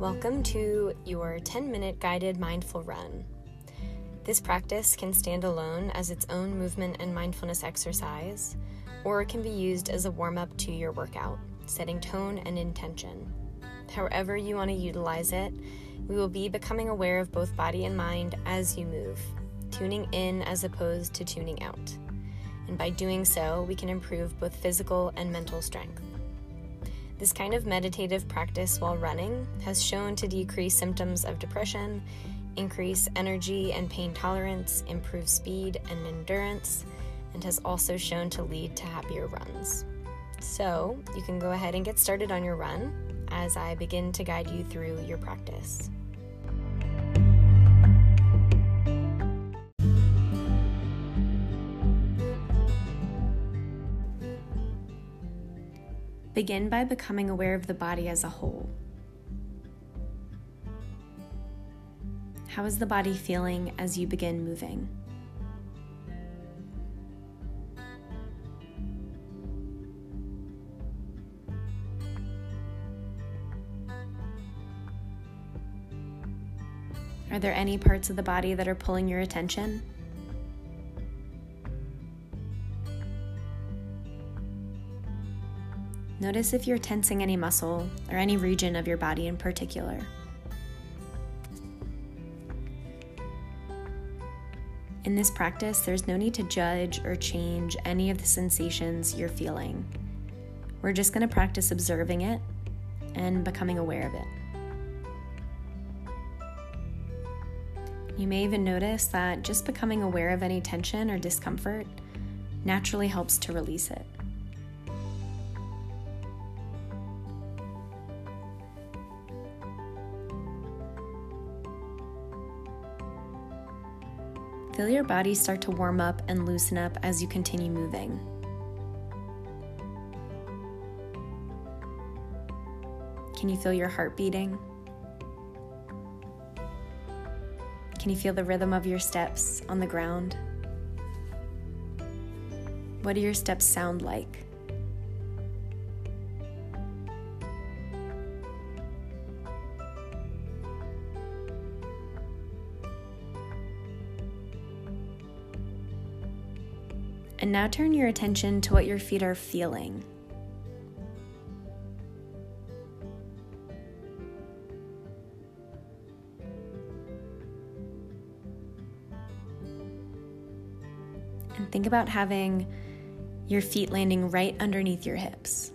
Welcome to your 10-minute guided mindful run. This practice can stand alone as its own movement and mindfulness exercise, or it can be used as a warm-up to your workout, setting tone and intention. However you want to utilize it, we will be becoming aware of both body and mind as you move, tuning in as opposed to tuning out. And by doing so, we can improve both physical and mental strength. This kind of meditative practice while running has shown to decrease symptoms of depression, increase energy and pain tolerance, improve speed and endurance, and has also shown to lead to happier runs. So you can go ahead and get started on your run as I begin to guide you through your practice. Begin by becoming aware of the body as a whole. How is the body feeling as you begin moving? Are there any parts of the body that are pulling your attention? Notice if you're tensing any muscle or any region of your body in particular. In this practice, there's no need to judge or change any of the sensations you're feeling. We're just going to practice observing it and becoming aware of it. You may even notice that just becoming aware of any tension or discomfort naturally helps to release it. Feel your body start to warm up and loosen up as you continue moving. Can you feel your heart beating? Can you feel the rhythm of your steps on the ground? What do your steps sound like? And now turn your attention to what your feet are feeling. And think about having your feet landing right underneath your hips.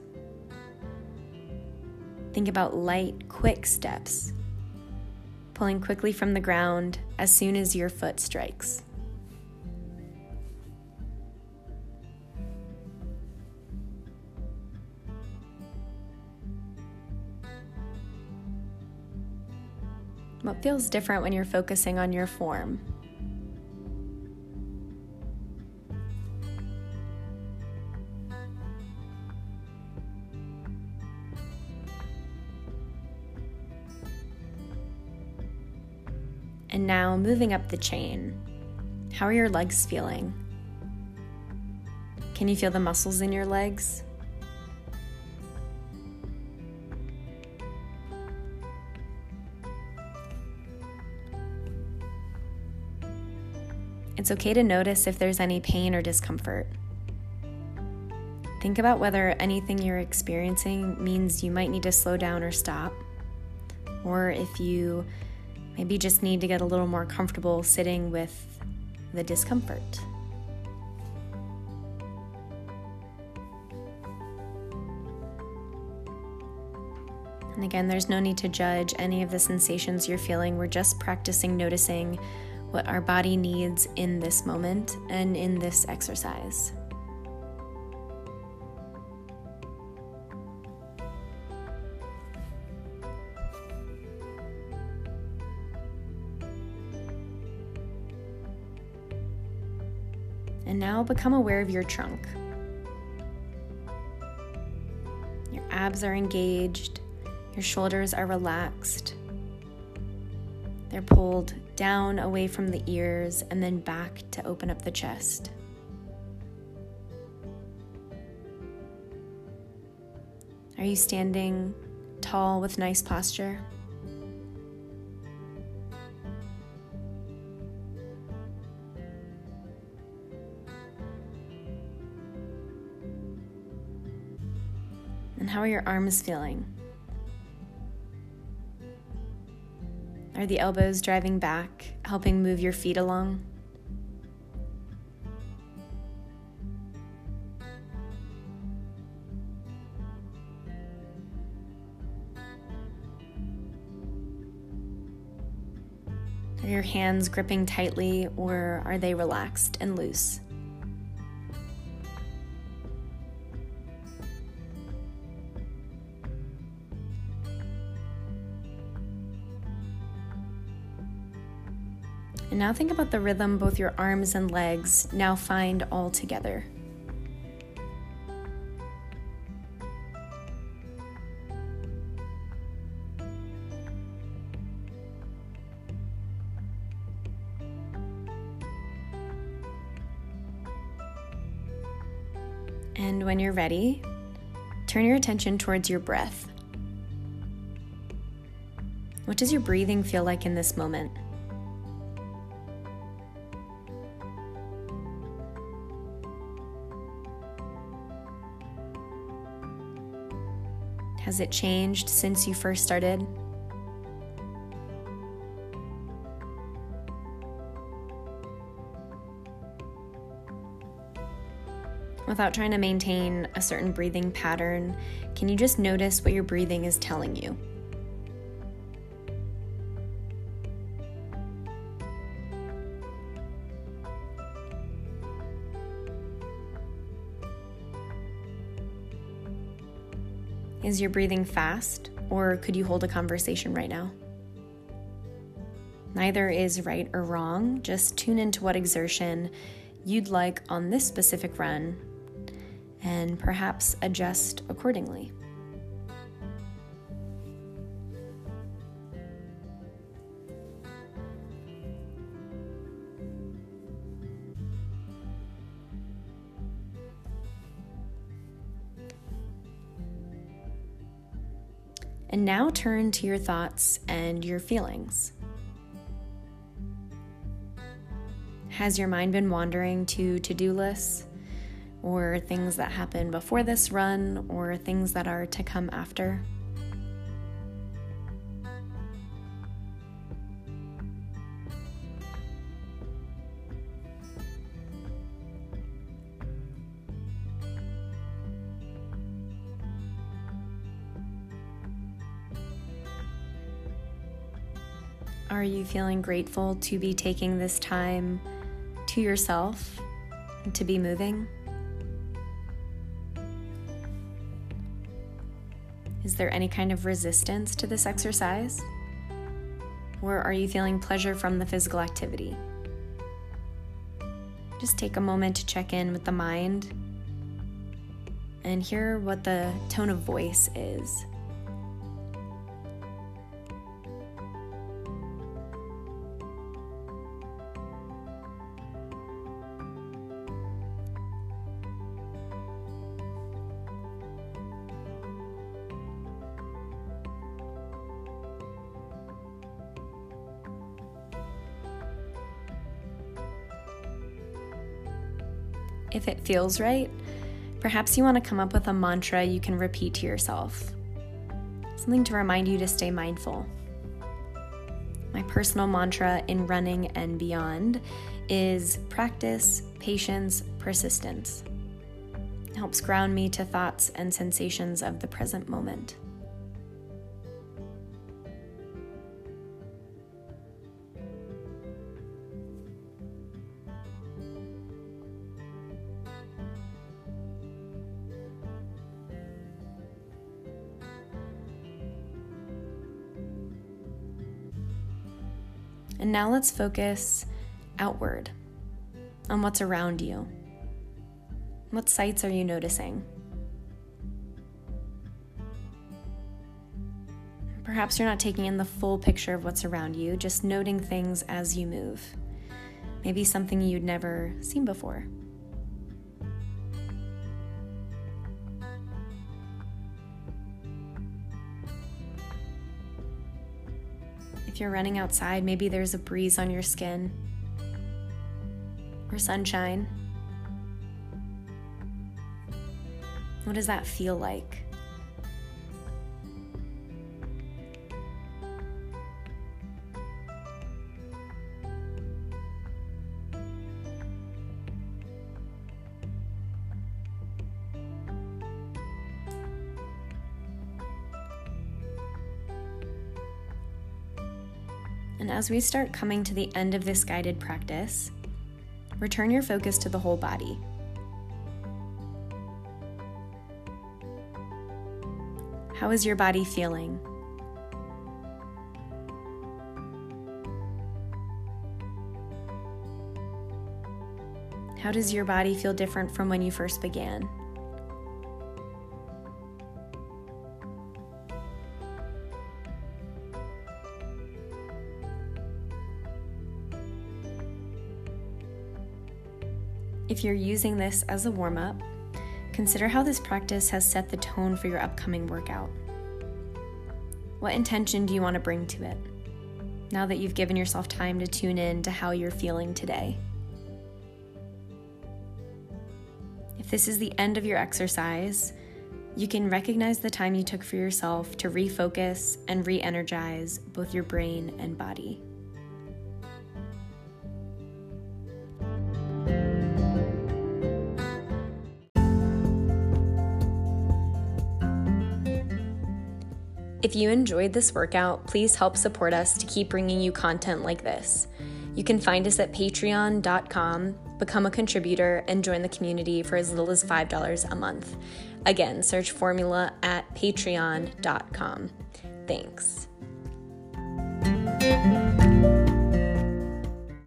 Think about light, quick steps, pulling quickly from the ground as soon as your foot strikes. What feels different when you're focusing on your form? And now moving up the chain. How are your legs feeling? Can you feel the muscles in your legs? It's okay to notice if there's any pain or discomfort. Think about whether anything you're experiencing means you might need to slow down or stop, or if you maybe just need to get a little more comfortable sitting with the discomfort. And again, there's no need to judge any of the sensations you're feeling. We're just practicing noticing what our body needs in this moment and in this exercise. And now become aware of your trunk. Your abs are engaged, your shoulders are relaxed. They're pulled down away from the ears and then back to open up the chest. Are you standing tall with nice posture? And how are your arms feeling? Are the elbows driving back, helping move your feet along? Are your hands gripping tightly, or are they relaxed and loose? And now think about the rhythm both your arms and legs now find all together. And when you're ready, turn your attention towards your breath. What does your breathing feel like in this moment? Has it changed since you first started? Without trying to maintain a certain breathing pattern, can you just notice what your breathing is telling you? Is your breathing fast, or could you hold a conversation right now? Neither is right or wrong. Just tune into what exertion you'd like on this specific run and perhaps adjust accordingly. And now turn to your thoughts and your feelings. Has your mind been wandering to to-do lists, or things that happened before this run, or things that are to come after? Are you feeling grateful to be taking this time to yourself and to be moving? Is there any kind of resistance to this exercise? Or are you feeling pleasure from the physical activity? Just take a moment to check in with the mind and hear what the tone of voice is. If it feels right, perhaps you want to come up with a mantra you can repeat to yourself. Something to remind you to stay mindful. My personal mantra in running and beyond is practice, patience, persistence. It helps ground me to thoughts and sensations of the present moment. And now let's focus outward on what's around you. What sights are you noticing? Perhaps you're not taking in the full picture of what's around you, just noting things as you move. Maybe something you'd never seen before. If you're running outside, maybe there's a breeze on your skin or sunshine. What does that feel like? And as we start coming to the end of this guided practice, return your focus to the whole body. How is your body feeling? How does your body feel different from when you first began? If you're using this as a warm-up, consider how this practice has set the tone for your upcoming workout. What intention do you want to bring to it, now that you've given yourself time to tune in to how you're feeling today? If this is the end of your exercise, you can recognize the time you took for yourself to refocus and re-energize both your brain and body. If you enjoyed this workout, please help support us to keep bringing you content like this. You can find us at patreon.com, become a contributor, and join the community for as little as $5 a month. Again, search Formula at patreon.com. Thanks.